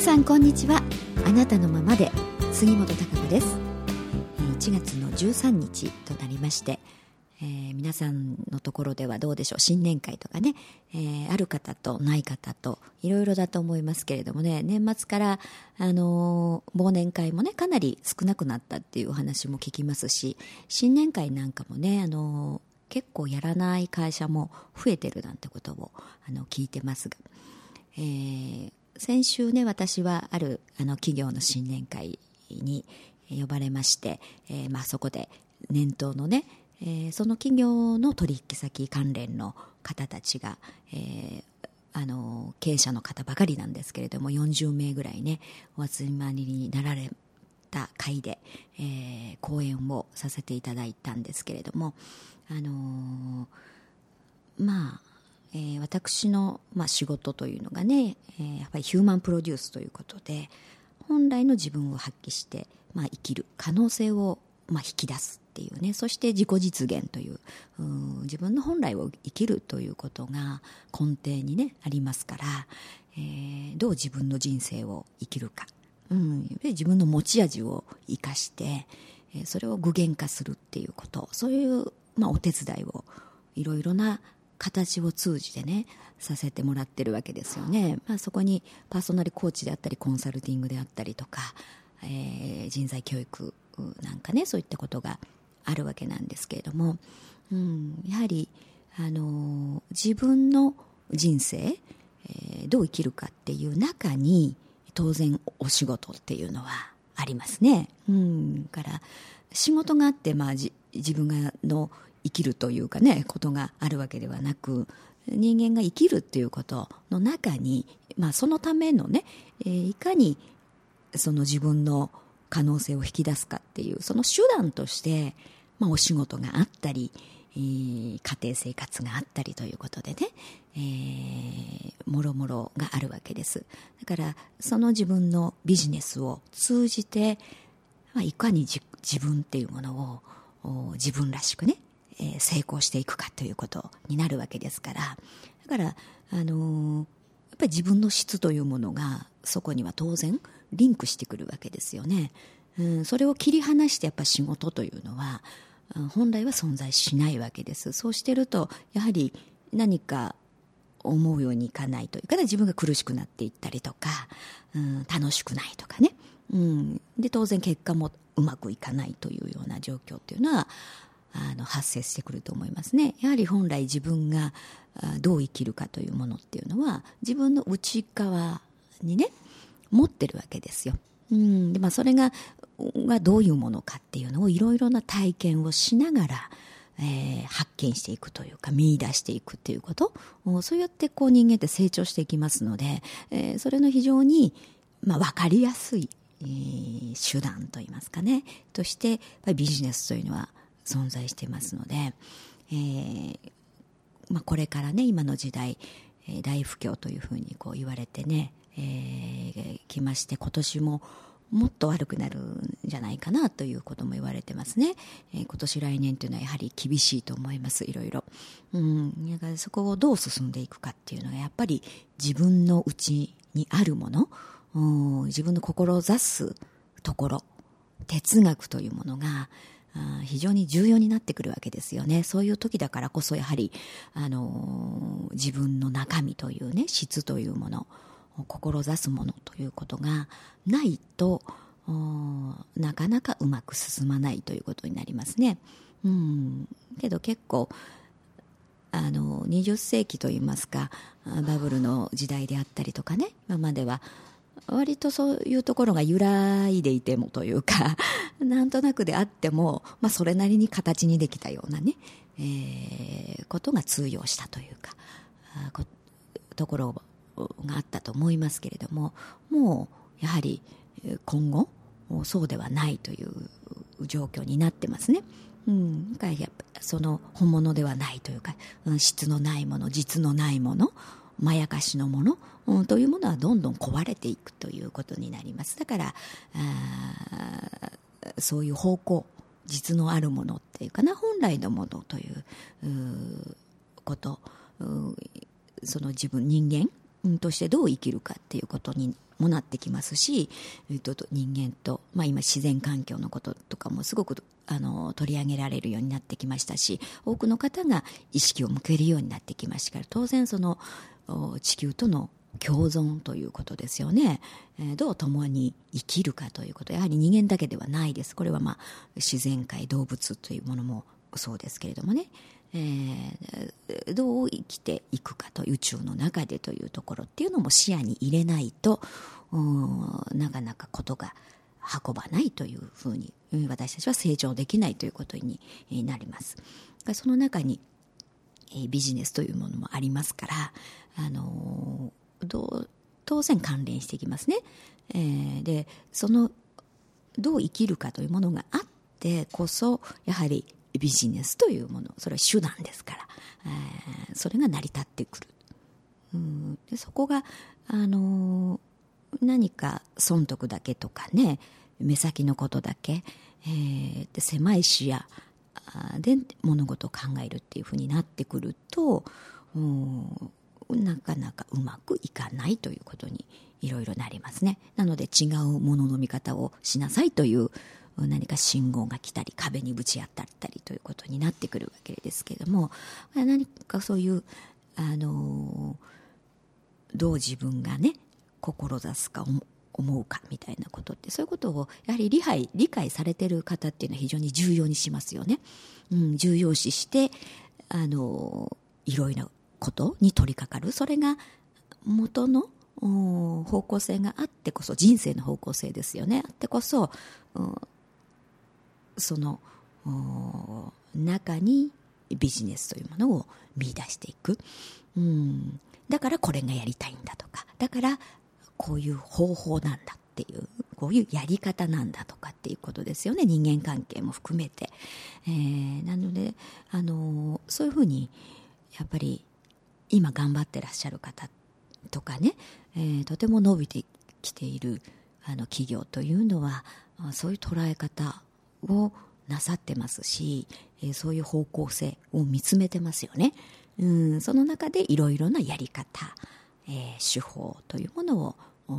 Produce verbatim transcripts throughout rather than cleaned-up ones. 皆さんこんにちは。あなたのままで杉本孝子です。いちがつのじゅうさんにちとなりまして、えー、皆さんのところではどうでしょう。新年会とかね、えー、ある方とない方といろいろだと思いますけれどもね、年末から、あのー、忘年会もねかなり少なくなったっていうお話も聞きますし、新年会なんかもね、あのー結構やらない会社も増えてるなんてことをあの聞いてますが、えー、先週ね私はあるあの企業の新年会に呼ばれまして、えーまあ、そこで年頭のね、えー、その企業の取引先関連の方たちが、えー、あの経営者の方ばかりなんですけれどもよんじゅうめいぐらいねお集まりになられた会で、えー、講演をさせていただいたんですけれども、あのー、まあ、えー、私の、まあ、仕事というのがね、えー、やっぱりヒューマンプロデュースということで本来の自分を発揮して、まあ、生きる可能性を、まあ、引き出すっていうね、そして自己実現という、うーん、自分の本来を生きるということが根底にねありますから、えー、どう自分の人生を生きるか、うん、自分の持ち味を生かして、えー、それを具現化するっていうこと、そういうまあ、お手伝いをいろいろな形を通じてねさせてもらってるわけですよね、まあ、そこにパーソナルコーチであったりコンサルティングであったりとか、えー、人材教育なんかねそういったことがあるわけなんですけれども、うん、やはり、あのー、自分の人生、えー、どう生きるかっていう中に当然お仕事っていうのはありますね、うん、から仕事があって、まあ、じ自分がの生きるというかねことがあるわけではなく、人間が生きるっていうことの中に、まあ、そのためのね、えー、いかにその自分の可能性を引き出すかっていうその手段として、まあ、お仕事があったり、えー、家庭生活があったりということでね、えー、もろもろがあるわけです。だからその自分のビジネスを通じて、まあ、いかにじ自分っていうものを自分らしくね成功していくかということになるわけですから、だから、あのー、やっぱり自分の質というものがそこには当然リンクしてくるわけですよね、うん、それを切り離してやっぱ仕事というのは本来は存在しないわけです。そうしてるとやはり何か思うようにいかないというか自分が苦しくなっていったりとか、うん、楽しくないとかね、うん、で当然結果もうまくいかないというような状況というのはあの発生してくると思いますね。やはり本来自分がどう生きるかというものっていうのは自分の内側にね持ってるわけですよ、うんでまあ、それがどういうものかっていうのをいろいろな体験をしながら、えー、発見していくというか見出していくということ、そうやってこう人間って成長していきますので、えー、それの非常に、まあ、分かりやすい、えー、手段といいますかねとしてやっぱりビジネスというのは存在してますので、えーまあ、これからね今の時代、えー、大不況というふうにこう言われてね、えー、きまして、今年ももっと悪くなるんじゃないかなということも言われてますね、えー、今年来年というのはやはり厳しいと思います。いろいろ、うん、だからそこをどう進んでいくかっていうのがやっぱり自分の内にあるもの、うん、自分の志すところ、哲学というものが非常に重要になってくるわけですよね。そういう時だからこそやはり、あのー、自分の中身というね質というもの、志すものということがないとなかなかうまく進まないということになりますね。うんけど結構あのにじゅっせいきといいますかバブルの時代であったりとかね、今までは割とそういうところが揺らいでいてもというかなんとなくであっても、まあ、それなりに形にできたようなね、えー、ことが通用したというかところがあったと思いますけれども、もうやはり今後そうではないという状況になってますね、うん、だからやっぱその本物ではないというか質のないもの、実のないもの、まやかしのもの、うん、というものはどんどん壊れていくということになります。だからあそういう方向、実のあるものっていうかな、本来のものという、うこと、うその自分人間としてどう生きるかっていうことにもなってきますし、人間と、まあ、今自然環境のこととかもすごくあの取り上げられるようになってきましたし、多くの方が意識を向けるようになってきましたから、当然その地球との共存ということですよね。どう共に生きるかということ、やはり人間だけではないです。これは、まあ、自然界動物というものもそうですけれどもね、えー、どう生きていくかという宇宙の中でというところっていうのも視野に入れないとなかなかことが運ばないというふうに、私たちは成長できないということになります。その中にビジネスというものもありますから、あのどう当然関連してきますね、えー、でそのどう生きるかというものがあってこそ、やはりビジネスというもの、それは手段ですから、えー、それが成り立ってくる、うん、でそこが、あのー、何か損得だけとかね、目先のことだけ、えー、で狭い視野で物事を考えるっていうふうになってくると、うん、なかなかうまくいかないということにいろいろなりますね。なので違うものの見方をしなさいという何か信号が来たり、壁にぶち当たったりということになってくるわけですけれども、何かそういう、あのー、どう自分がね志すか思うかみたいなことって、そういうことをやはり理解、理解されている方っていうのは非常に重要にしますよね、うん、重要視して、あのー、いろいろなことに取り掛かる。それが元の方向性があってこそ、人生の方向性ですよね、あってこそ、うんその中にビジネスというものを見出していく、うん、だからこれがやりたいんだとか、だからこういう方法なんだっていう、こういうやり方なんだとかっていうことですよね、人間関係も含めて、えー、なので、あのー、そういうふうにやっぱり今頑張ってらっしゃる方とかね、えー、とても伸びてきているあの企業というのは、そういう捉え方をなさってますし、そういう方向性を見つめてますよね。うん、その中でいろいろなやり方、えー、手法というものをあ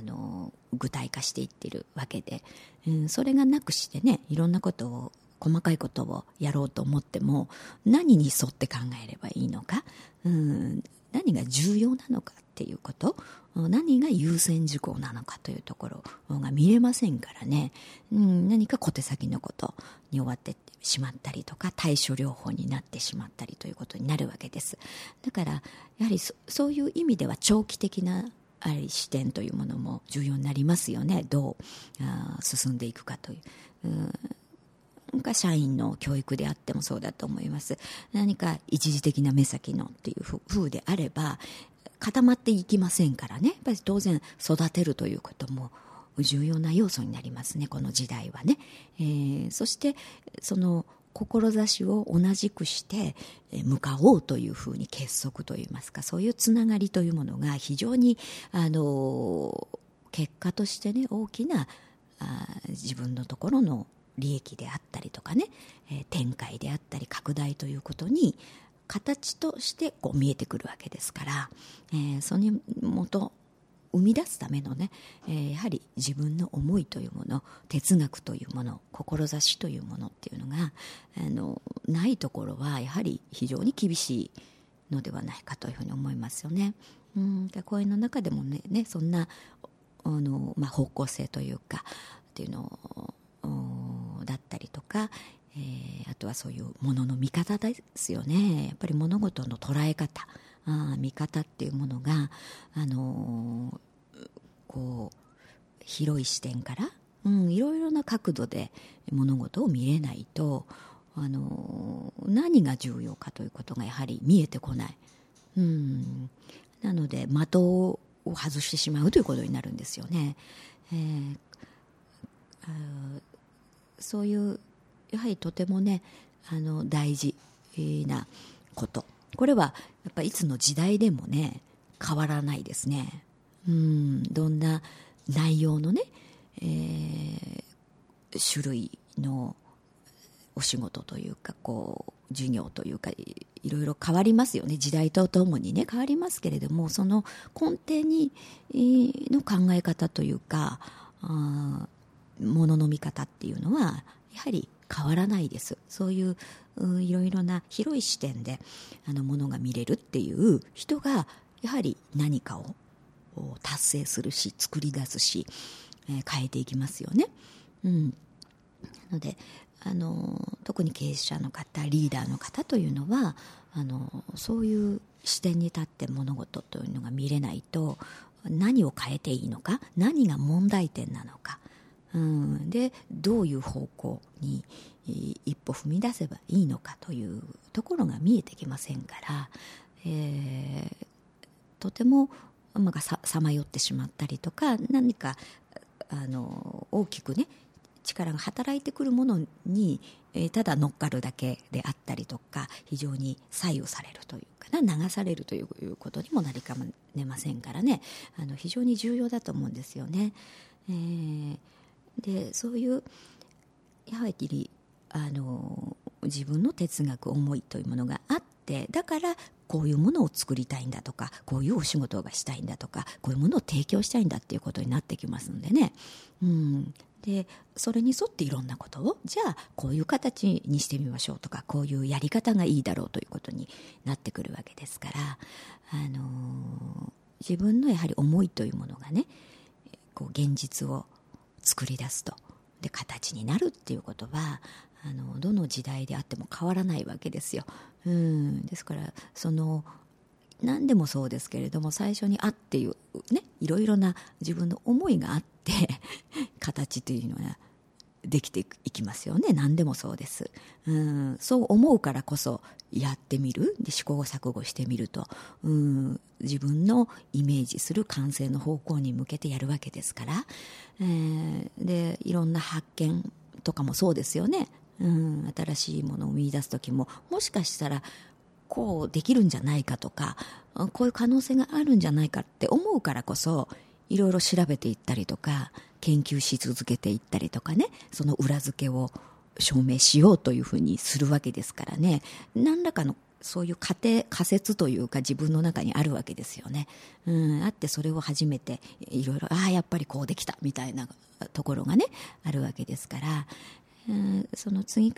の具体化していってるわけで、うん、それがなくしてね、いろんなことを、細かいことをやろうと思っても、何に沿って考えればいいのか、うん、何が重要なのかっていうこと、何が優先事項なのかというところが見れませんからね、うん、何か小手先のことに終わってしまったりとか、対処療法になってしまったりということになるわけです。だからやはり そ, そういう意味では長期的な視点というものも重要になりますよね。どうあ進んでいくかという、うん社員の教育であってもそうだと思います。何か一時的な目先のっていう風であれば固まっていきませんからね、やっぱり当然育てるということも重要な要素になりますね、この時代はね、えー、そしてその志を同じくして向かおうというふうに結束といいますか、そういうつながりというものが非常に、あのー、結果としてね、大きなあ自分のところの利益であったりとかね、えー、展開であったり拡大ということに形としてこう見えてくるわけですから、えー、その元生み出すためのね、えー、やはり自分の思いというもの、哲学というもの、志というものっていうのがあのないところはやはり非常に厳しいのではないかというふうに思いますよね。うん、講演の中でも ね, ねそんなあの、まあ、方向性というかっていうのだったりとか、えー、あとはそういうものの見方ですよね。やっぱり物事の捉え方、あ見方っていうものが、あのー、こう広い視点から、うん、いろいろな角度で物事を見れないと、あのー、何が重要かということがやはり見えてこない、うん、なので的を外してしまうということになるんですよね、えー、そういうやはりとてもね、あの大事なこと、これはやっぱりいつの時代でもね変わらないですね。うんどんな内容のね、えー、種類のお仕事というか、こう授業というか、いろいろ変わりますよね。時代とともにね変わりますけれども、その根底に、えー、の考え方というか、あー、ものの見方っていうのはやはり変わらないです。そういういろいろな広い視点であのものが見れるっていう人がやはり何かを達成するし作り出すし、えー、変えていきますよね、うん、なのであの特に経営者の方リーダーの方というのはあのそういう視点に立って物事というのが見れないと何を変えていいのか、何が問題点なのか、うん、でどういう方向に一歩踏み出せばいいのかというところが見えてきませんから、えー、とてもまあ、さまよってしまったりとか、何かあの大きくね力が働いてくるものに、えー、ただ乗っかるだけであったりとか、非常に左右されるというかな、流されるということにもなりかもねませんからね、あの非常に重要だと思うんですよね。えー、でそういうやはりあの自分の哲学思いというものがあって、だからこういうものを作りたいんだとか、こういうお仕事がしたいんだとか、こういうものを提供したいんだっていうことになってきますんでね、うん、でそれに沿っていろんなことをじゃあこういう形にしてみましょうとか、こういうやり方がいいだろうということになってくるわけですから、あのー、自分のやはり思いというものがねこう現実を作り出すと、で形になるっていうことはあのどの時代であっても変わらないわけですよ。うん、ですからその何でもそうですけれども、最初にあっていうねいろいろな自分の思いがあって形というのができていきますよね。何でもそうです。うん、そう思うからこそやってみる、で試行錯誤してみると、うん、自分のイメージする完成の方向に向けてやるわけですから、えー、でいろんな発見とかもそうですよね。うん、新しいものを見出すときも、もしかしたらこうできるんじゃないかとか、こういう可能性があるんじゃないかって思うからこそいろいろ調べていったりとか、研究し続けていったりとかね、その裏付けを証明しようというふうにするわけですからね、何らかのそういう仮定、仮説というか自分の中にあるわけですよね。うん、あってそれを初めていろいろ、ああやっぱりこうできたみたいなところがねあるわけですから、うん、その次、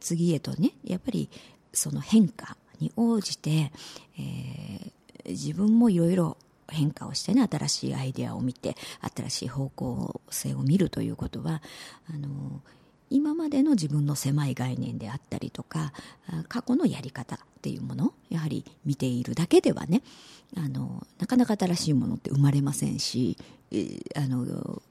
次へとねやっぱりその変化に応じて、えー、自分もいろいろ変化をしてね、新しいアイデアを見て新しい方向性を見るということは、あの今までの自分の狭い概念であったりとか過去のやり方っていうものをやはり見ているだけではね、あのなかなか新しいものって生まれませんし、あの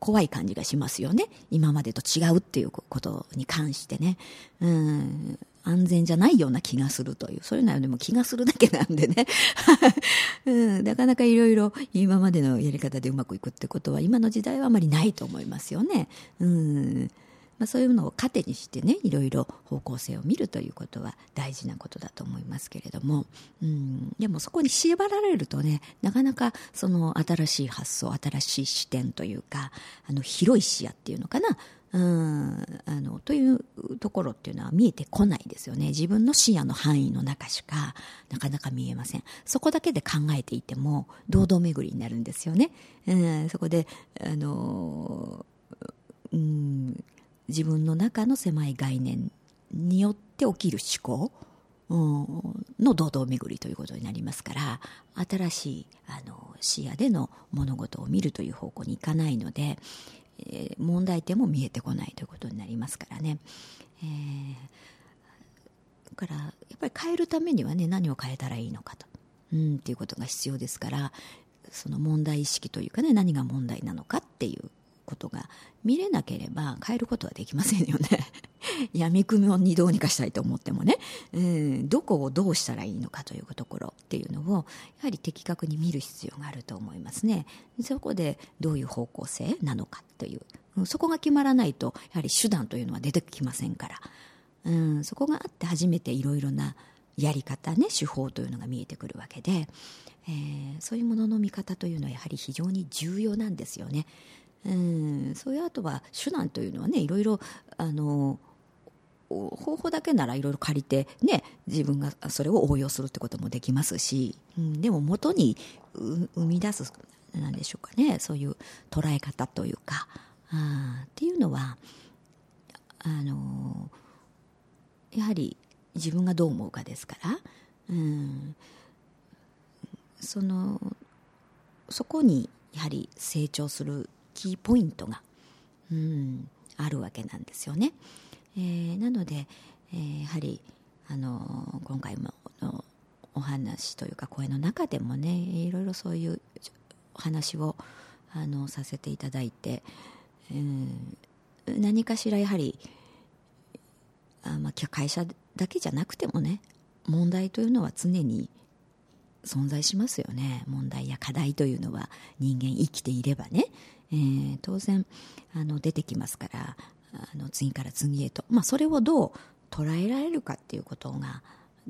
怖い感じがしますよね。今までと違うっていうことに関してね、うん、安全じゃないような気がするという、そういうのはでも気がするだけなんでね、うん、なかなかいろいろ今までのやり方でうまくいくってことは今の時代はあまりないと思いますよね。うん、まあ、そういうのを糧にしてね、いろいろ方向性を見るということは大事なことだと思いますけれども、うん、でもそこに縛られるとね、なかなかその新しい発想、新しい視点というか、あの広い視野っていうのかな、うん、あのというところっていうのは見えてこないですよね。自分の視野の範囲の中しかなかなか見えません。そこだけで考えていても堂々巡りになるんですよね。うん、そこであのー、うん自分の中の狭い概念によって起きる思考、うん、の堂々巡りということになりますから、新しいあの視野での物事を見るという方向にいかないので、えー、問題点も見えてこないということになりますからね、えー、だからやっぱり変えるためにはね、何を変えたらいいのかと、うん、っていうことが必要ですから、その問題意識というかね、何が問題なのかっていうことが見れなければ変えることはできませんよね闇雲にどうにかしたいと思ってもね、うん、どこをどうしたらいいのかというところっていうのをやはり的確に見る必要があると思いますね。そこでどういう方向性なのかという、そこが決まらないとやはり手段というのは出てきませんから、うん、そこがあって初めていろいろなやり方ね、手法というのが見えてくるわけで、えー、そういうものの見方というのはやはり非常に重要なんですよね。うん、そういうあとは手段というのはね、いろいろあの方法だけならいろいろ借りて、ね、自分がそれを応用するってこともできますし、うん、でも元に生み出すなんでしょうかね、そういう捉え方というか、あっていうのはあのやはり自分がどう思うかですから、うん、そのそこにやはり成長するキーポイントが、うん、あるわけなんですよね。えー、なので、えー、やはりあの今回ものお話というか声の中でもね、いろいろそういうお話をあのさせていただいて、うん、何かしらやはりあ、まあ、会社だけじゃなくてもね、問題というのは常に存在しますよね。問題や課題というのは人間生きていればね、えー、当然あの出てきますから、あの次から次へと、まあ、それをどう捉えられるかっていうことが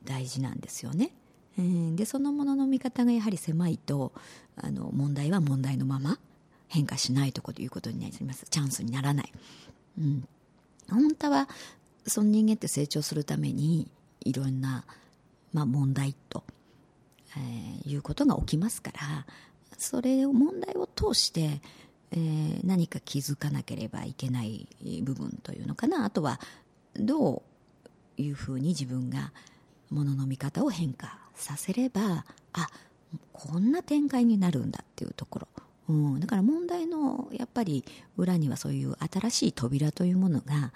大事なんですよね。えー、でそのものの見方がやはり狭いと、あの問題は問題のまま変化しないということになります。チャンスにならない、うん、本当はその人間って成長するためにいろんな、まあ、問題と、えー、いうことが起きますから、それを問題を通して、えー、何か気づかなければいけない部分というのかな、あとはどういうふうに自分がものの見方を変化させれば、あ、こんな展開になるんだっていうところ、うん、だから問題のやっぱり裏にはそういう新しい扉というものが、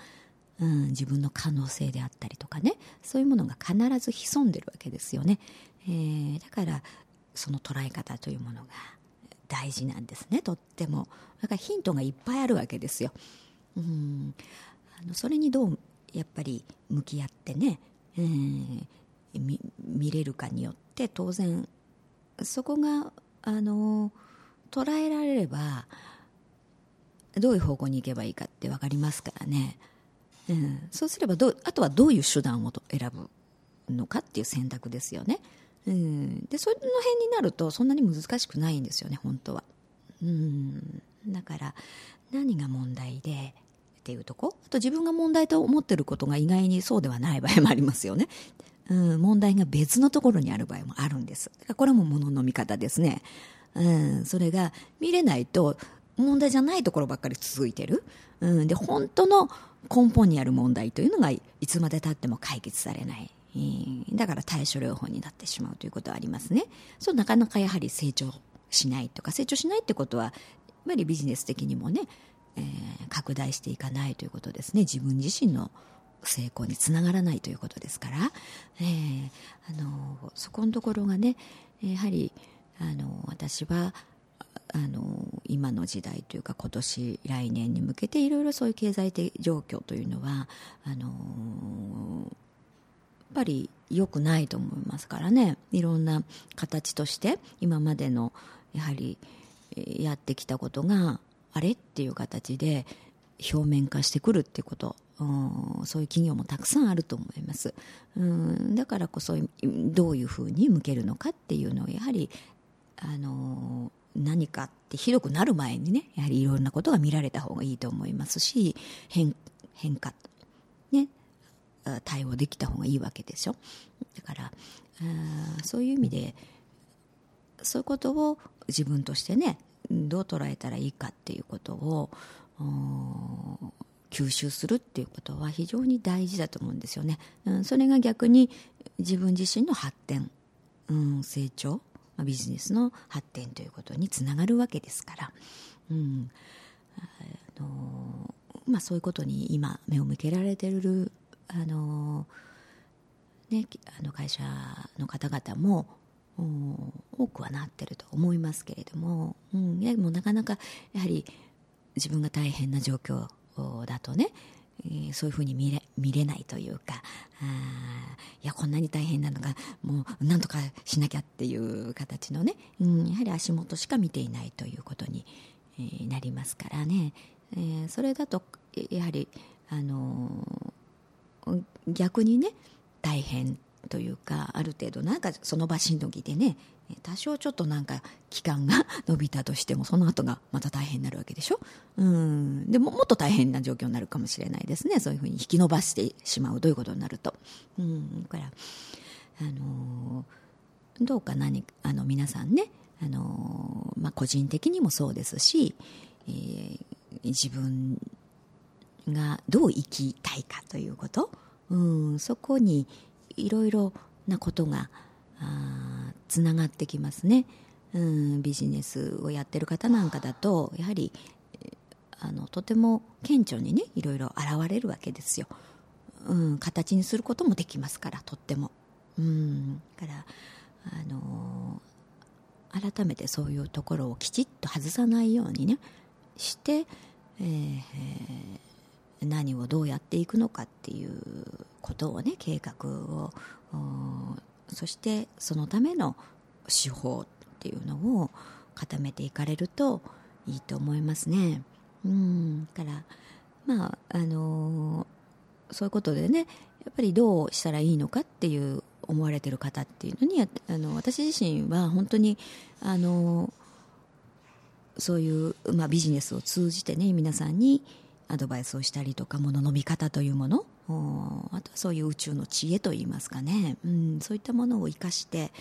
うん、自分の可能性であったりとかね、そういうものが必ず潜んでるわけですよね。えー、だからその捉え方というものが大事なんですね、とっても。だからヒントがいっぱいあるわけですよ。うん、あのそれにどうやっぱり向き合ってね、えー、見, 見れるかによって、当然そこがあの捉えられればどういう方向に行けばいいかって分かりますからね。うん、そうすればどう、あとはどういう手段を選ぶのかっていう選択ですよね。うん、でその辺になるとそんなに難しくないんですよね、本当は。うん、だから何が問題でっていうとこ、あと自分が問題と思ってることが意外にそうではない場合もありますよね。うん、問題が別のところにある場合もあるんです。だからこれも物の見方ですね。うん、それが見れないと問題じゃないところばっかり続いてる。うん、で本当の根本にある問題というのがいつまでたっても解決されない、うん、だから対処療法になってしまうということはありますね。そう、なかなかやはり成長しないとか、成長しないってことはやっぱりビジネス的にもね、えー、拡大していかないということですね。自分自身の成功につながらないということですから、えー、あのそこのところがね、やはりあの私はあの今の時代というか、今年来年に向けていろいろそういう経済的状況というのはあのやっぱり良くないと思いますからね。いろんな形として今までのやはりやってきたことがあれっていう形で表面化してくるっていうこと、うん、そういう企業もたくさんあると思います。うん、だからこそどういうふうに向けるのかっていうのを、やはりあの何かってひどくなる前にね、やはりいろんなことが見られた方がいいと思いますし、 変, 変化、ね、対応できた方がいいわけでしょ。だからあそういう意味でそういうことを自分としてね、どう捉えたらいいかっていうことを吸収するっていうことは非常に大事だと思うんですよね。うん、それが逆に自分自身の発展、うん、成長、ビジネスの発展ということにつながるわけですから、うんあのまあ、そういうことに今目を向けられているあの、ね、あの会社の方々も多くはなってると思いますけれども、うん、でもなかなかやはり自分が大変な状況だとね、そういうふうに見れ、見れないというか、あいやこんなに大変なのか、もうなんとかしなきゃっていう形のね、うん、やはり足元しか見ていないということになりますからね。えー、それだとやはり、あのー、逆にね大変というか、ある程度なんかその場しのぎでね、多少ちょっとなんか期間が伸びたとしてもその後がまた大変になるわけでしょ。うんでももっと大変な状況になるかもしれないですね。そういうふうに引き延ばしてしまうということになると、うんだからあのー、どうか何あの皆さんね、あのーまあ、個人的にもそうですし、えー、自分がどう生きたいかということ、うん、そこにいろいろなことがつながってきますね、うん、ビジネスをやってる方なんかだとやはりあのとても顕著にねいろいろ現れるわけですよ、うん、形にすることもできますからとっても、うん、だからあの改めてそういうところをきちっと外さないようにねして、えー、何をどうやっていくのかっていうことをね計画をそしてそのための手法っていうのを固めていかれるといいと思いますね。うんからまああのー、そういうことでねやっぱりどうしたらいいのかっていう思われてる方っていうのにあの私自身は本当にあのー、そういう、まあ、ビジネスを通じてね皆さんにアドバイスをしたりとか物の見方というものあとはそういう宇宙の知恵といいますかね、うん、そういったものを生かして、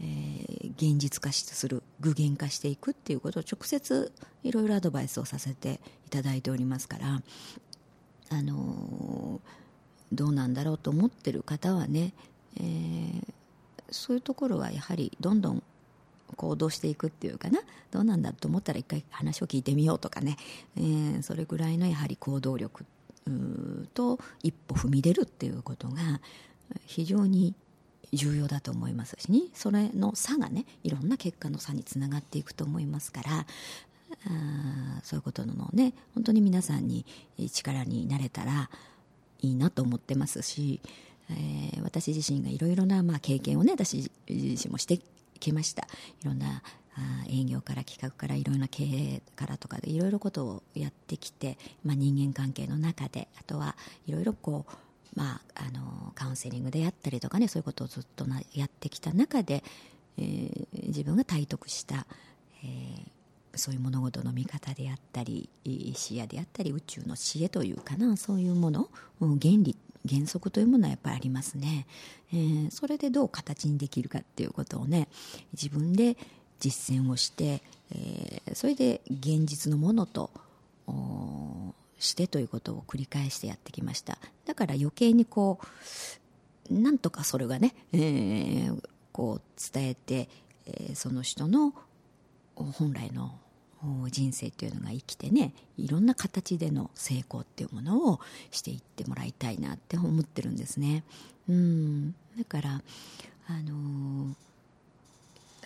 えー、現実化する具現化していくっていうことを直接いろいろアドバイスをさせていただいておりますから、あのー、どうなんだろうと思ってる方はね、えー、そういうところはやはりどんどん行動していくっていうかなどうなんだと思ったら一回話を聞いてみようとかね、えー、それぐらいのやはり行動力と一歩踏み出るっていうことが非常に重要だと思いますし、ね、それの差がねいろんな結果の差につながっていくと思いますからあそういうことのね本当に皆さんに力になれたらいいなと思ってますし、えー、私自身がいろいろな、まあ、経験をね私自身もしてきました。いろんな営業から企画からいろいろな経営からとかでいろいろことをやってきて、まあ、人間関係の中であとはいろいろこう、まあ、あのカウンセリングであったりとかねそういうことをずっとやってきた中で、えー、自分が体得した、えー、そういう物事の見方であったり視野であったり宇宙の知恵というかなそういうもの原理原則というものはやっぱりありますね、えー、それでどう形にできるかっていうことをね自分で実践をして、えー、それで現実のものとしてということを繰り返してやってきました。だから余計にこうなんとかそれがね、えー、こう伝えて、えー、その人の本来の人生というのが生きてねいろんな形での成功っていうものをしていってもらいたいなって思ってるんですね。うんだからあのー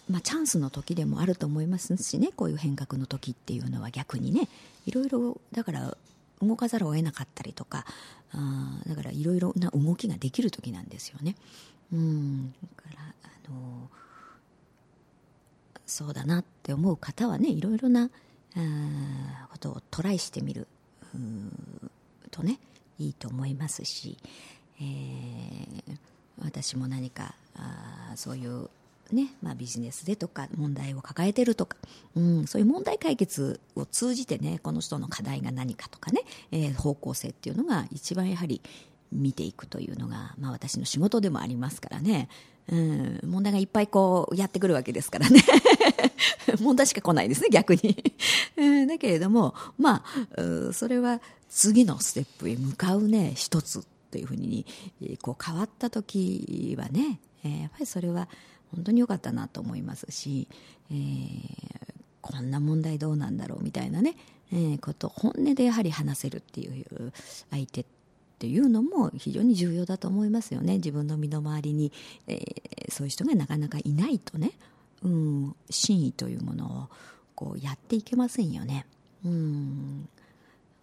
まあ、チャンスの時でもあると思いますしねこういう変革の時っていうのは逆にねいろいろだから動かざるを得なかったりとかあだからいろいろな動きができる時なんですよね。うんだからあのそうだなって思う方はねいろいろなあことをトライしてみるとねいいと思いますし、えー、私も何かあそういうねまあ、ビジネスでとか問題を抱えてるとか、うん、そういう問題解決を通じてねこの人の課題が何かとかね、えー、方向性っていうのが一番やはり見ていくというのが、まあ、私の仕事でもありますからね、うん、問題がいっぱいこうやってくるわけですからね問題しか来ないですね逆にだけれどもまあそれは次のステップへ向かうね一つっていうふうにこう変わった時はねやっぱりそれは本当に良かったなと思いますし、えー、こんな問題どうなんだろうみたいなね、えー、こと本音でやはり話せるっていう相手っていうのも非常に重要だと思いますよね。自分の身の回りに、えー、そういう人がなかなかいないとね、うん、真意というものをこうやっていけませんよね。うん、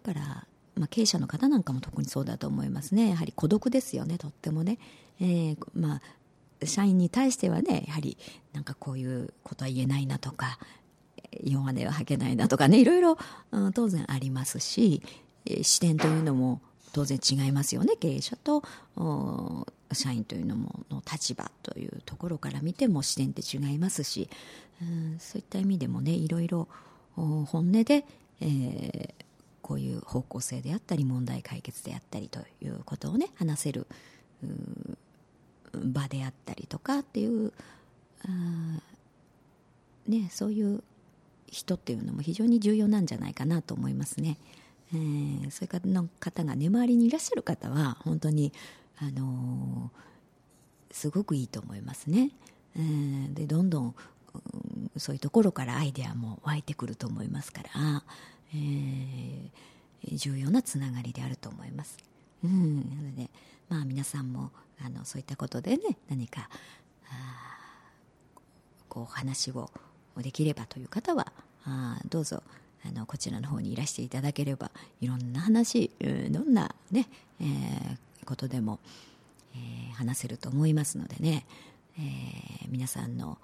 だからまあ、経営者の方なんかも特にそうだと思いますね。やはり孤独ですよねとってもね、えー、まあ社員に対してはねやはりなんかこういうことは言えないなとか弱音は吐けないなとかねいろいろ、うん、当然ありますし視点というのも当然違いますよね。経営者と社員というのもの立場というところから見ても視点って違いますし、うん、そういった意味でもね、いろいろ本音で、えー、こういう方向性であったり問題解決であったりということをね話せる場であったりとかっていう、うんね、そういう人っていうのも非常に重要なんじゃないかなと思いますね。えー、そういう方がね周りにいらっしゃる方は本当に、あのー、すごくいいと思いますね。えー、でどんどん、うん、そういうところからアイデアも湧いてくると思いますから、えー、重要なつながりであると思います。うん、なので、まあ、皆さんもあのそういったことでね何かこう話をできればという方はあどうぞあのこちらの方にいらしていただければいろんな話どんな、ねえー、ことでも、えー、話せると思いますのでね、えー、皆さんの、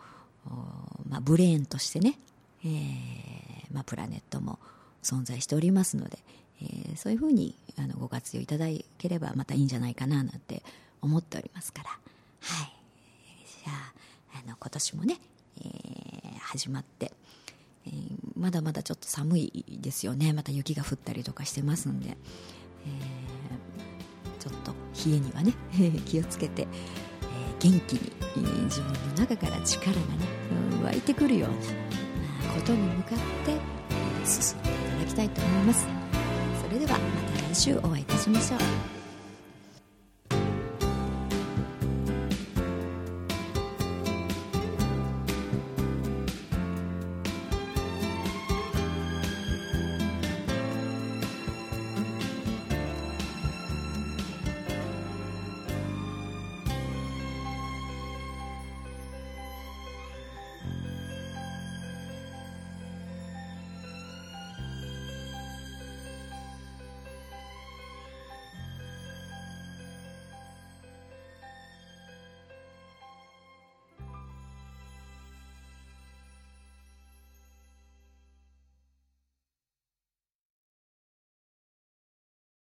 まあ、ブレーンとしてね、えーまあ、プラネットも存在しておりますので、えー、そういうふうにあのご活用いただければまたいいんじゃないかななんて思っておりますから、はい、じゃあ、 あの今年もね、えー、始まってえー、まだまだちょっと寒いですよね。また雪が降ったりとかしてますんで、えー、ちょっと冷えにはね気をつけて、えー、元気に、えー、自分の中から力がね、うん、湧いてくるようなことに向かって、えー、進んでいただきたいと思います。それではまた来週お会いいたしましょう。